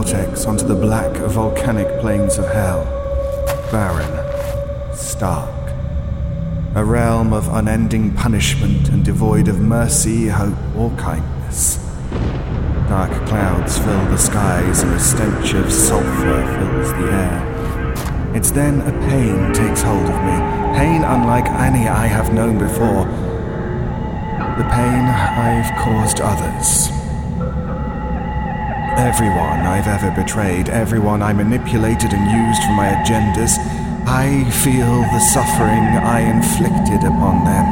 vortex onto the black volcanic plains of hell. Barren, stark. A realm of unending punishment and devoid of mercy, hope, or kindness. Dark clouds fill the skies and a stench of sulfur fills the air. It's then a pain takes hold of me, pain unlike any I have known before. The pain I've caused others. Everyone I've ever betrayed, everyone I manipulated and used for my agendas, I feel the suffering I inflicted upon them.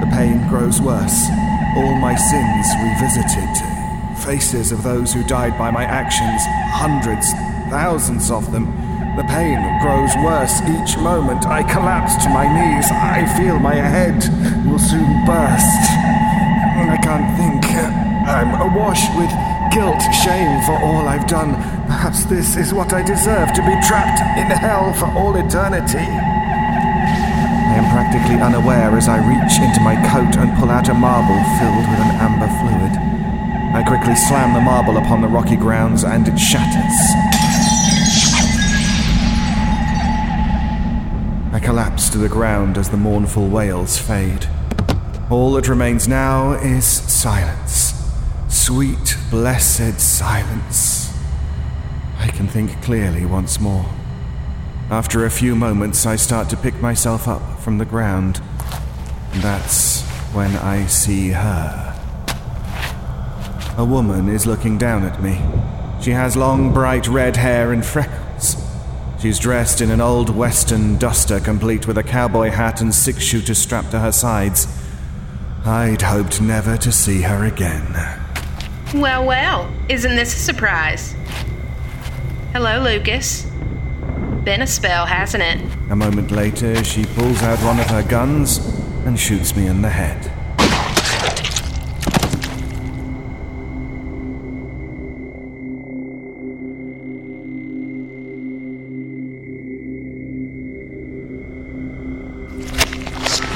The pain grows worse. All my sins revisited. Faces of those who died by my actions, hundreds, thousands of them. The pain grows worse each moment. I collapse to my knees. I feel my head will soon burst. I can't think. I'm awash with guilt, shame for all I've done. Perhaps this is what I deserve, to be trapped in hell for all eternity. I am practically unaware as I reach into my coat and pull out a marble filled with an amber fluid. I quickly slam the marble upon the rocky grounds and it shatters. I collapse to the ground as the mournful wails fade. All that remains now is silence. Sweet, blessed silence. I can think clearly once more. After a few moments, I start to pick myself up from the ground. That's when I see her. A woman is looking down at me. She has long, bright red hair and freckles. She's dressed in an old western duster, complete with a cowboy hat and six-shooter strapped to her sides. I'd hoped never to see her again. Well, well, isn't this a surprise? Hello, Lucas. Been a spell, hasn't it? A moment later, she pulls out one of her guns and shoots me in the head.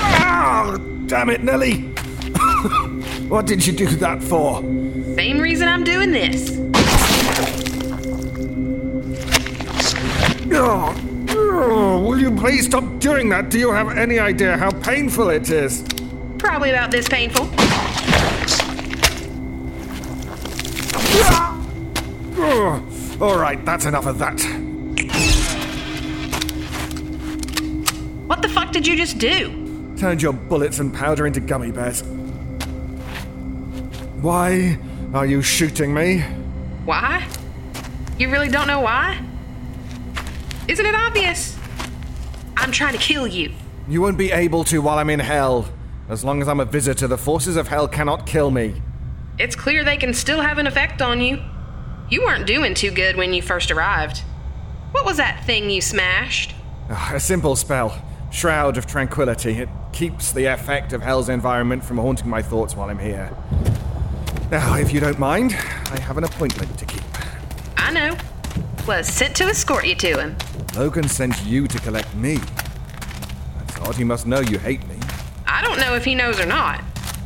Oh, damn it, Nellie! What did you do that for? Same reason I'm doing this. Will you please stop doing that? Do you have any idea how painful it is? Probably about this painful. All right, that's enough of that. What the fuck did you just do? Turned your bullets and powder into gummy bears. Why are you shooting me? Why? You really don't know why? Isn't it obvious? I'm trying to kill you. You won't be able to while I'm in hell. As long as I'm a visitor, the forces of hell cannot kill me. It's clear they can still have an effect on you. You weren't doing too good when you first arrived. What was that thing you smashed? A simple spell. Shroud of Tranquility. It keeps the effect of hell's environment from haunting my thoughts while I'm here. Now, if you don't mind, I have an appointment to keep. I know. Was sent to escort you to him. Logan sent you to collect me. That's odd. He must know you hate me. I don't know if he knows or not,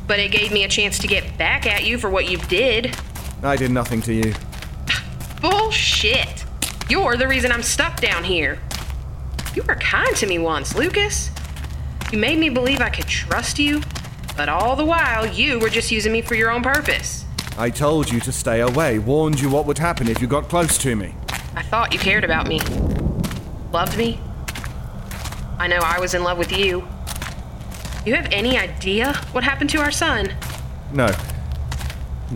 but it gave me a chance to get back at you for what you did. I did nothing to you. Bullshit. You're the reason I'm stuck down here. You were kind to me once, Lucas. You made me believe I could trust you, but all the while you were just using me for your own purpose. I told you to stay away, warned you what would happen if you got close to me. I thought you cared about me. Loved me. I know I was in love with you. You have any idea what happened to our son? No,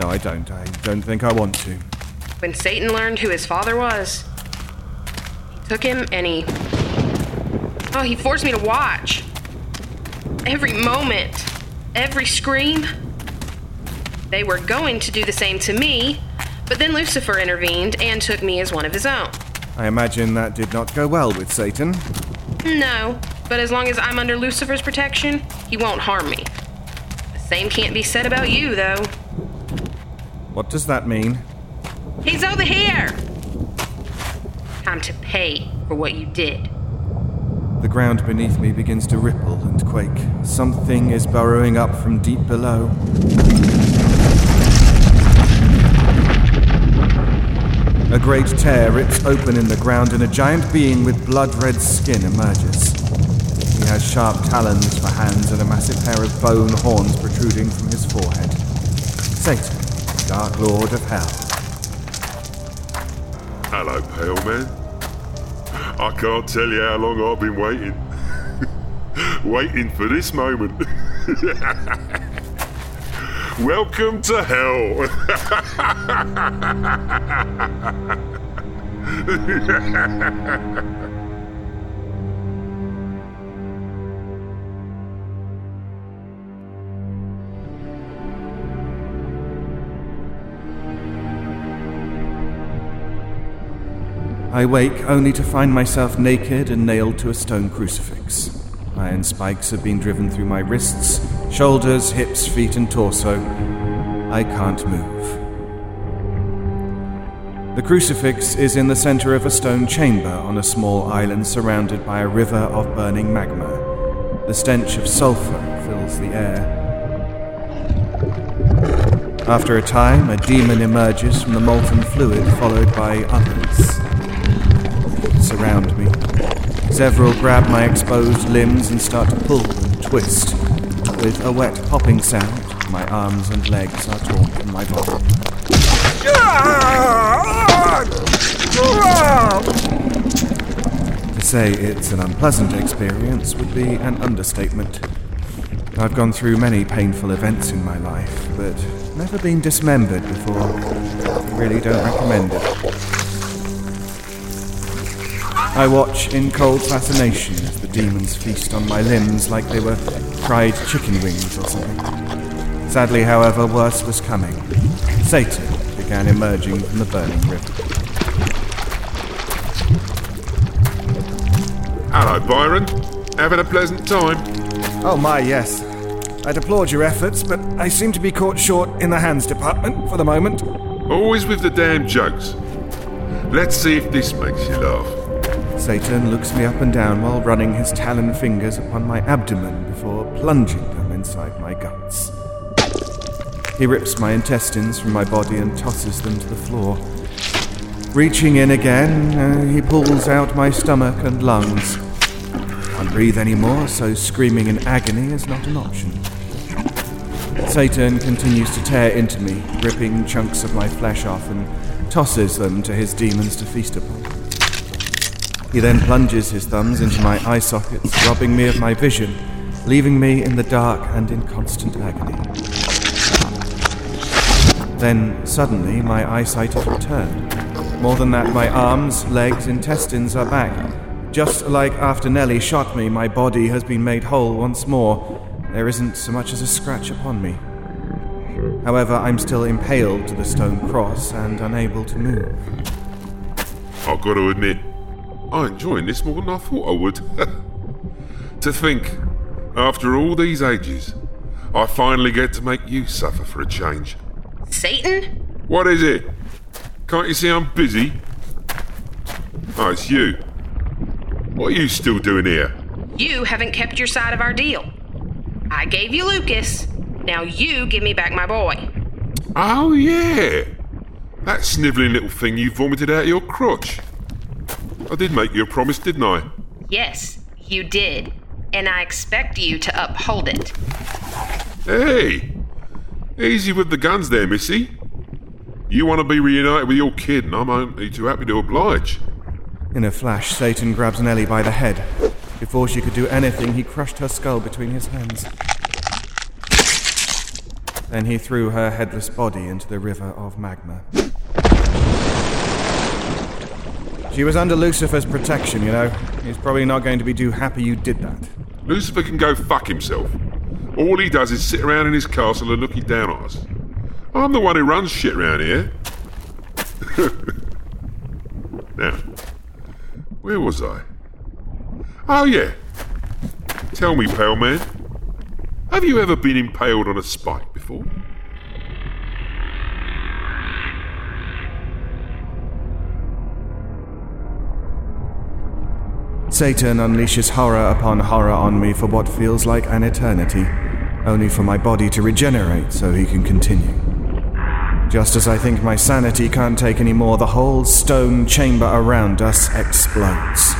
I don't. I don't think I want to. When Satan learned who his father was, he took him and he forced me to watch. Every moment, every scream. They were going to do the same to me, but then Lucifer intervened and took me as one of his own. I imagine that did not go well with Satan. No, but as long as I'm under Lucifer's protection, he won't harm me. The same can't be said about you, though. What does that mean? He's over here! Time to pay for what you did. The ground beneath me begins to ripple and quake. Something is burrowing up from deep below. A great tear rips open in the ground and a giant being with blood-red skin emerges. He has sharp talons for hands and a massive pair of bone horns protruding from his forehead. Satan, Dark Lord of Hell. Hello, pale man. I can't tell you how long I've been waiting. Waiting for this moment. Welcome to hell. I wake only to find myself naked and nailed to a stone crucifix. Iron spikes have been driven through my wrists, shoulders, hips, feet, and torso. I can't move. The crucifix is in the center of a stone chamber on a small island surrounded by a river of burning magma. The stench of sulfur fills the air. After a time, a demon emerges from the molten fluid, followed by others. Surround me. Several grab my exposed limbs and start to pull and twist. With a wet popping sound, my arms and legs are torn from my body. To say it's an unpleasant experience would be an understatement. I've gone through many painful events in my life, but never been dismembered before. I really don't recommend it. I watch in cold fascination as the demons feast on my limbs like they were fried chicken wings or something. Sadly, however, worse was coming. Satan began emerging from the burning river. Hello, Byron. Having a pleasant time? Oh my, yes. I'd applaud your efforts, but I seem to be caught short in the hands department for the moment. Always with the damn jokes. Let's see if this makes you laugh. Satan looks me up and down while running his talon fingers upon my abdomen before plunging them inside my guts. He rips my intestines from my body and tosses them to the floor. Reaching in again, he pulls out my stomach and lungs. Can't breathe anymore, so screaming in agony is not an option. Satan continues to tear into me, ripping chunks of my flesh off and tosses them to his demons to feast upon. He then plunges his thumbs into my eye sockets, robbing me of my vision, leaving me in the dark and in constant agony. Then, suddenly, my eyesight has returned. More than that, my arms, legs, intestines are back. Just like after Nellie shot me, my body has been made whole once more. There isn't so much as a scratch upon me. However, I'm still impaled to the stone cross and unable to move. I've got to admit, I'm enjoying this more than I thought I would. To think, after all these ages, I finally get to make you suffer for a change. Satan? What is it? Can't you see I'm busy? Oh, it's you. What are you still doing here? You haven't kept your side of our deal. I gave you Lucas. Now you give me back my boy. Oh, yeah. That snivelling little thing you vomited out of your crotch. I did make you a promise, didn't I? Yes, you did. And I expect you to uphold it. Hey! Easy with the guns there, missy. You want to be reunited with your kid, and I'm only too happy to oblige. In a flash, Satan grabs Nellie by the head. Before she could do anything, he crushed her skull between his hands. Then he threw her headless body into the river of magma. She was under Lucifer's protection, you know. He's probably not going to be too happy you did that. Lucifer can go fuck himself. All he does is sit around in his castle and looking down at us. I'm the one who runs shit around here. Now, where was I? Oh, yeah. Tell me, pale man. Have you ever been impaled on a spike before? Satan unleashes horror upon horror on me for what feels like an eternity, only for my body to regenerate so he can continue. Just as I think my sanity can't take any more, the whole stone chamber around us explodes.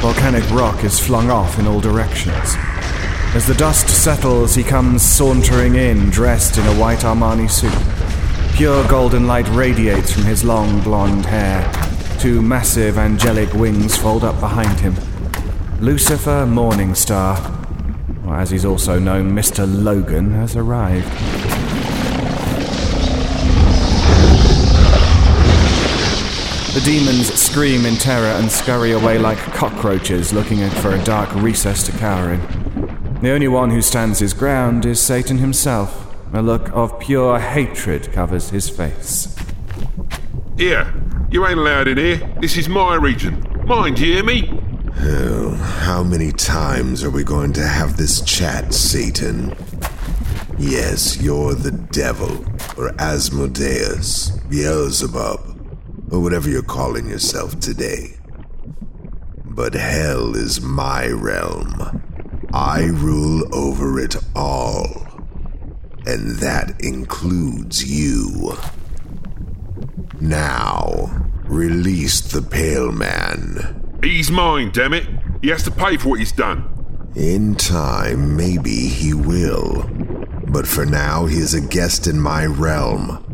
Volcanic rock is flung off in all directions. As the dust settles, he comes sauntering in, dressed in a white Armani suit. Pure golden light radiates from his long blonde hair. Two massive angelic wings fold up behind him. Lucifer Morningstar, or as he's also known, Mister Logan, has arrived. The demons scream in terror and scurry away like cockroaches looking for a dark recess to cower in. The only one who stands his ground is Satan himself. A look of pure hatred covers his face. Here, you ain't allowed in here. This is my region. Mind, you hear me? Oh, how many times are we going to have this chat, Satan? Yes, you're the devil, or Asmodeus, Beelzebub, or whatever you're calling yourself today. But hell is my realm. I rule over it all. And that includes you. Now, release the Pale Man. He's mine, damn it! He has to pay for what he's done. In time, maybe he will. But for now, he is a guest in my realm.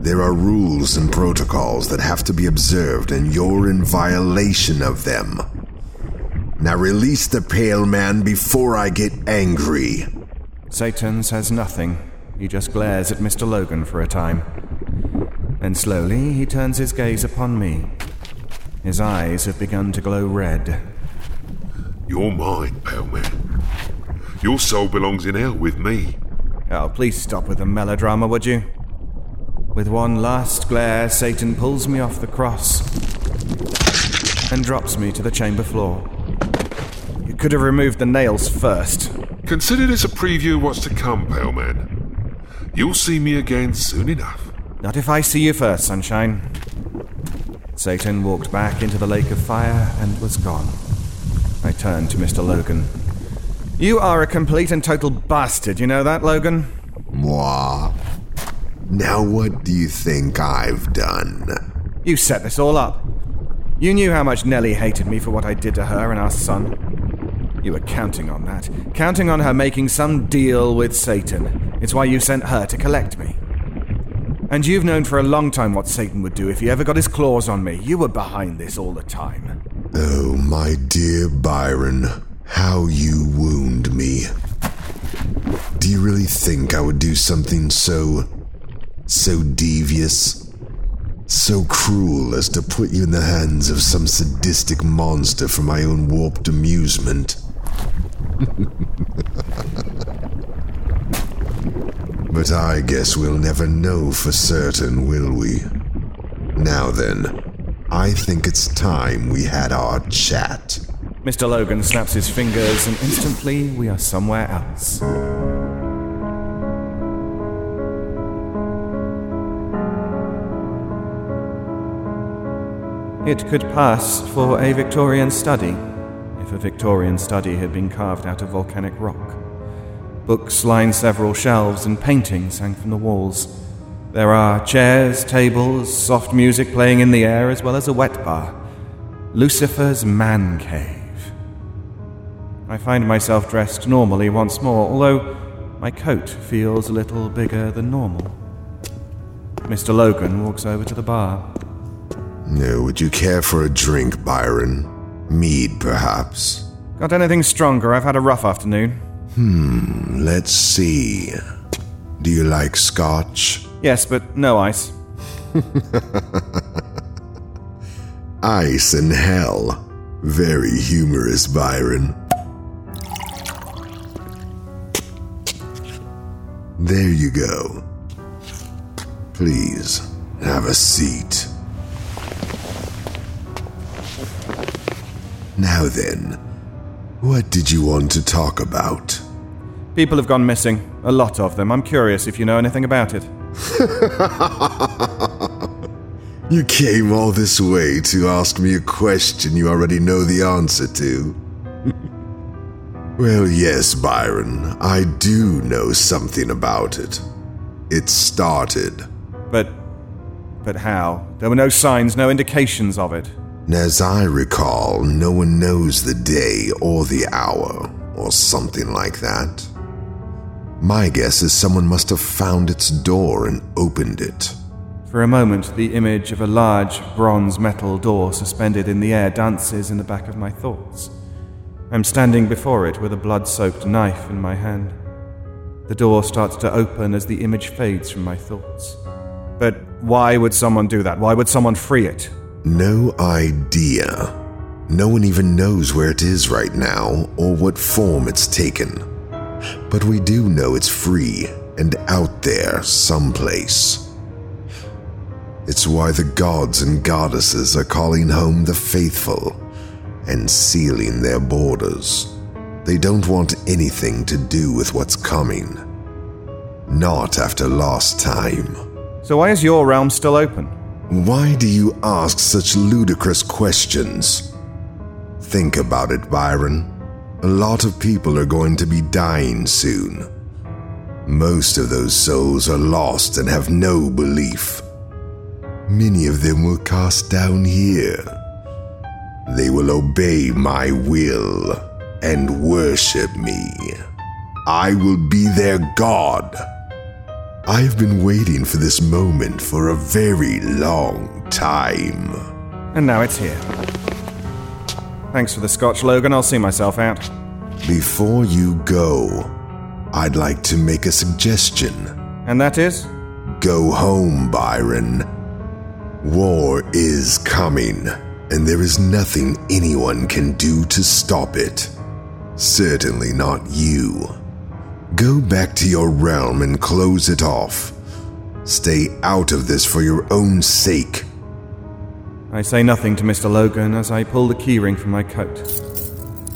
There are rules and protocols that have to be observed, and you're in violation of them. Now release the Pale Man before I get angry. Satan says nothing. He just glares at Mr. Logan for a time. Then slowly, he turns his gaze upon me. His eyes have begun to glow red. You're mine, pale man. Your soul belongs in hell with me. Oh, please stop with the melodrama, would you? With one last glare, Satan pulls me off the cross and drops me to the chamber floor. You could have removed the nails first. Consider this a preview of what's to come, pale man. You'll see me again soon enough. Not if I see you first, sunshine. Satan walked back into the lake of fire and was gone. I turned to Mr. Logan. You are a complete and total bastard, you know that, Logan? Moi. Now what do you think I've done? You set this all up. You knew how much Nellie hated me for what I did to her and our son. You were counting on that. Counting on her making some deal with Satan. It's why you sent her to collect me. And you've known for a long time what Satan would do if he ever got his claws on me. You were behind this all the time. Oh, my dear Byron, how you wound me. Do you really think I would do something so devious, so cruel as to put you in the hands of some sadistic monster for my own warped amusement? But I guess we'll never know for certain, will we? Now then, I think it's time we had our chat. Mr. Logan snaps his fingers, and instantly we are somewhere else. It could pass for a Victorian study, if a Victorian study had been carved out of volcanic rock. Books line several shelves and paintings hang from the walls. There are chairs, tables, soft music playing in the air, as well as a wet bar. Lucifer's Man Cave. I find myself dressed normally once more, although my coat feels a little bigger than normal. Mr. Logan walks over to the bar. No, would you care for a drink, Byron? Mead, perhaps? Got anything stronger? I've had a rough afternoon. Let's see. Do you like scotch? Yes, but no ice. Ice in hell. Very humorous, Byron. There you go. Please, have a seat. Now then, what did you want to talk about? People have gone missing. A lot of them. I'm curious if you know anything about it. You came all this way to ask me a question you already know the answer to. Well, yes, Byron, I do know something about it. It started. But how? There were no signs, no indications of it. As I recall, no one knows the day or the hour, or something like that. My guess is someone must have found its door and opened it. For a moment, the image of a large bronze metal door suspended in the air dances in the back of my thoughts. I'm standing before it with a blood-soaked knife in my hand. The door starts to open as the image fades from my thoughts. But why would someone do that? Why would someone free it? No idea. No one even knows where it is right now or what form it's taken. But we do know it's free and out there someplace. It's why the gods and goddesses are calling home the faithful and sealing their borders. They don't want anything to do with what's coming. Not after last time. So why is your realm still open? Why do you ask such ludicrous questions? Think about it, Byron. A lot of people are going to be dying soon. Most of those souls are lost and have no belief. Many of them were cast down here. They will obey my will and worship me. I will be their god. I have been waiting for this moment for a very long time. And now it's here. Thanks for the scotch, Logan. I'll see myself out. Before you go, I'd like to make a suggestion. And that is? Go home, Byron. War is coming. And there is nothing anyone can do to stop it. Certainly not you. Go back to your realm and close it off. Stay out of this for your own sake. I say nothing to Mr. Logan as I pull the keyring from my coat.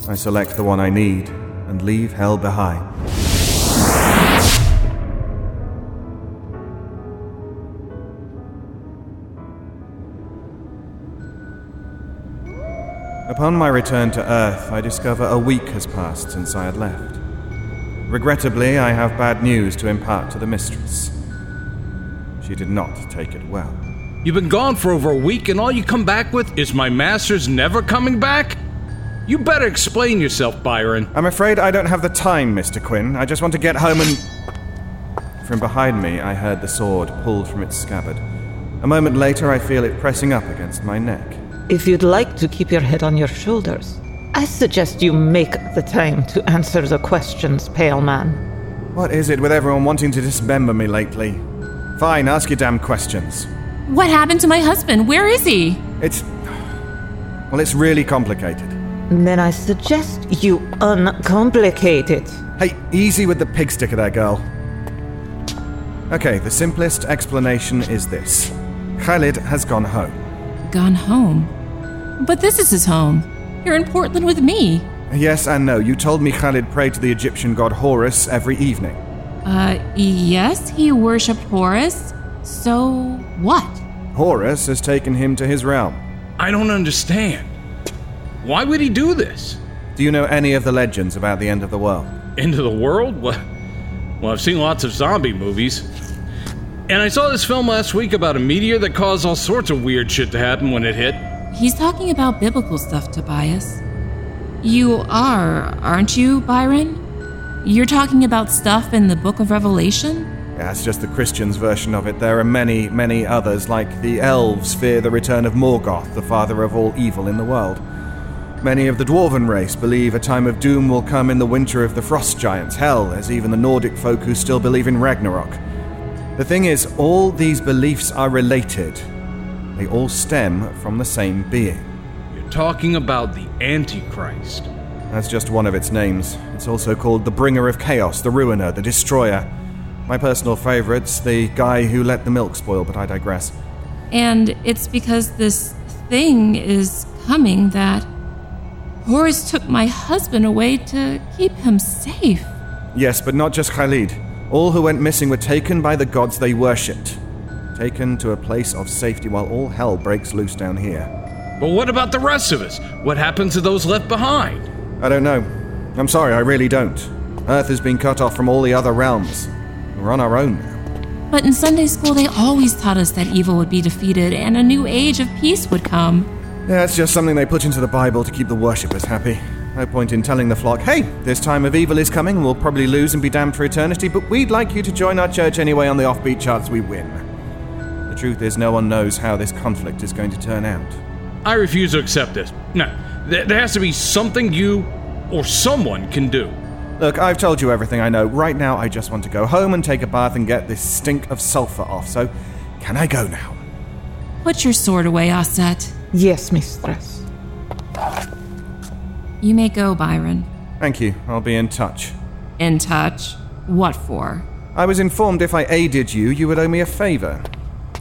I select the one I need and leave hell behind. Upon my return to Earth, I discover a week has passed since I had left. Regrettably, I have bad news to impart to the mistress. She did not take it well. You've been gone for over a week and all you come back with is my master's never coming back? You better explain yourself, Byron. I'm afraid I don't have the time, Mr. Quinn. I just want to get home and... From behind me, I heard the sword pulled from its scabbard. A moment later, I feel it pressing up against my neck. If you'd like to keep your head on your shoulders, I suggest you make the time to answer the questions, pale man. What is it with everyone wanting to dismember me lately? Fine, ask your damn questions. What happened to my husband? Where is he? It's really complicated. Then I suggest you uncomplicate it. Hey, easy with the pig sticker there, girl. Okay, the simplest explanation is this. Khalid has gone home. Gone home? But this is his home. You're in Portland with me. Yes and no. You told me Khalid prayed to the Egyptian god Horus every evening. Yes, he worshipped Horus. So what? Horus has taken him to his realm. I don't understand. Why would he do this? Do you know any of the legends about the end of the world? End of the world? Well, I've seen lots of zombie movies. And I saw this film last week about a meteor that caused all sorts of weird shit to happen when it hit. He's talking about biblical stuff, Tobias. You are, aren't you, Byron? You're talking about stuff in the Book of Revelation? Yeah, that's just the Christians' version of it. There are many, many others, like the elves fear the return of Morgoth, the father of all evil in the world. Many of the dwarven race believe a time of doom will come in the winter of the frost giants. Hell, there's even the Nordic folk who still believe in Ragnarok. The thing is, all these beliefs are related. They all stem from the same being. You're talking about the Antichrist. That's just one of its names. It's also called the Bringer of Chaos, the Ruiner, the Destroyer. My personal favorites, the guy who let the milk spoil, but I digress. And it's because this thing is coming that Horus took my husband away to keep him safe. Yes, but not just Khalid. All who went missing were taken by the gods they worshipped. taken to a place of safety while all hell breaks loose down here. But what about the rest of us? What happened to those left behind? I don't know. I'm sorry, I really don't. Earth has been cut off from all the other realms. We're on our own now. But in Sunday school, they always taught us that evil would be defeated and a new age of peace would come. Yeah, it's just something they put into the Bible to keep the worshippers happy. No point in telling the flock, hey, this time of evil is coming, we'll probably lose and be damned for eternity, but we'd like you to join our church anyway on the offbeat charts we win. The truth is, no one knows how this conflict is going to turn out. I refuse to accept this. No, there has to be something you or someone can do. Look, I've told you everything I know. Right now, I just want to go home and take a bath and get this stink of sulfur off, so can I go now? Put your sword away, Auset. Yes, mistress. You may go, Byron. Thank you. I'll be in touch. In touch? What for? I was informed if I aided you, you would owe me a favor.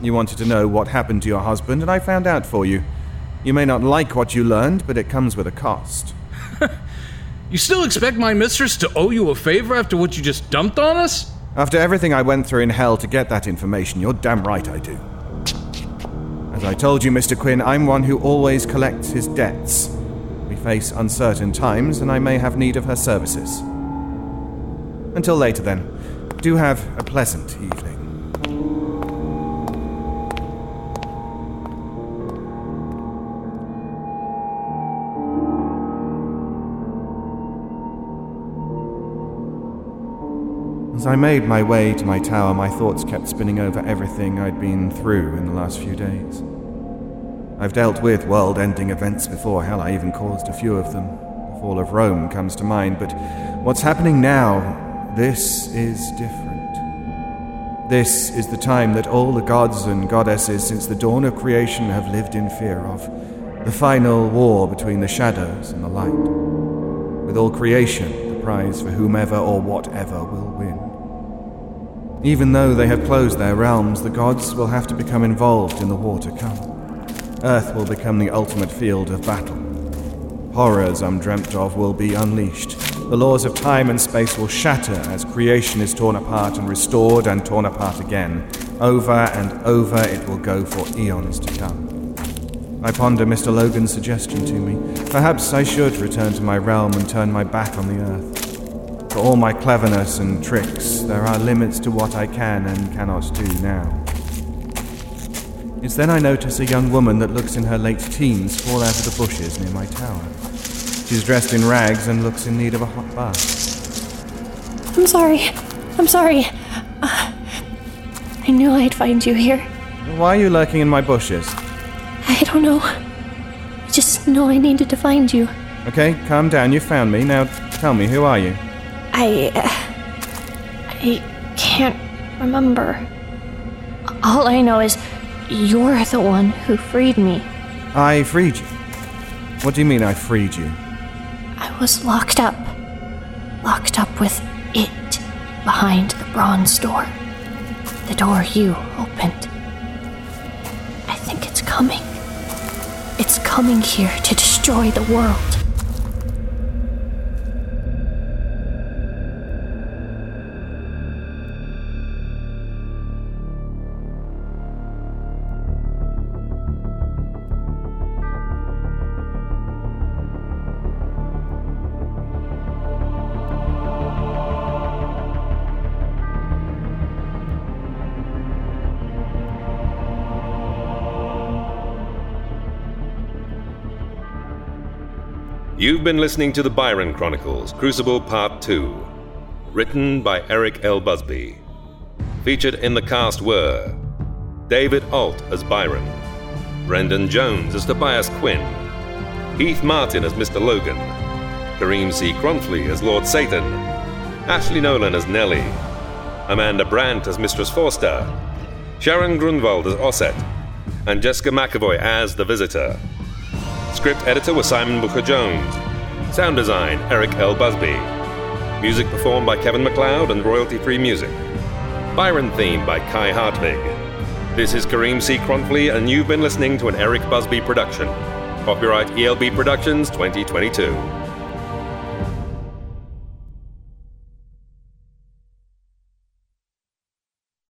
You wanted to know what happened to your husband, and I found out for you. You may not like what you learned, but it comes with a cost. You still expect my mistress to owe you a favor after what you just dumped on us? After everything I went through in hell to get that information, you're damn right I do. As I told you, Mr. Quinn, I'm one who always collects his debts. We face uncertain times, and I may have need of her services. Until later, then. Do have a pleasant evening. As I made my way to my tower, my thoughts kept spinning over everything I'd been through in the last few days. I've dealt with world-ending events before. Hell, I even caused a few of them. The fall of Rome comes to mind, but what's happening now, this is different. This is the time that all the gods and goddesses since the dawn of creation have lived in fear of. The final war between the shadows and the light. With all creation, the prize for whomever or whatever will win. Even though they have closed their realms, the gods will have to become involved in the war to come. Earth will become the ultimate field of battle. Horrors undreamt of will be unleashed. The laws of time and space will shatter as creation is torn apart and restored and torn apart again. Over and over it will go for eons to come. I ponder Mr. Logan's suggestion to me. Perhaps I should return to my realm and turn my back on the Earth. For all my cleverness and tricks, there are limits to what I can and cannot do now. It's then I notice a young woman that looks in her late teens fall out of the bushes near my tower. She's dressed in rags and looks in need of a hot bath. I'm sorry. I knew I'd find you here. Why are you lurking in my bushes? I don't know. I just know I needed to find you. Okay, calm down. You found me. Now tell me, who are you? I can't remember. All I know is you're the one who freed me. I freed you? What do you mean I freed you? I was locked up. Locked up with it behind the bronze door. The door you opened. I think it's coming. It's coming here to destroy the world. You've been listening to The Byron Chronicles, Crucible Part 2. Written by Eric L. Busby. Featured in the cast were David Ault as Byron, Brendan Jones as Tobias Quinn, Heath Martin as Mr. Logan, Karim C. Kronfli as Lord Satan, Ashley Nolan as Nellie, Amanda Brandt as Mistress Forster, Sharon Grunwald as Auset, and Jessica McAvoy as The Visitor. Script editor was Simon Bucher-Jones. Sound design, Eric L. Busby. Music performed by Kevin MacLeod and royalty-free music. Byron theme by Kai Hartwig. This is Karim C. Kronfli, and you've been listening to an Eric Busby production. Copyright ELB Productions 2022.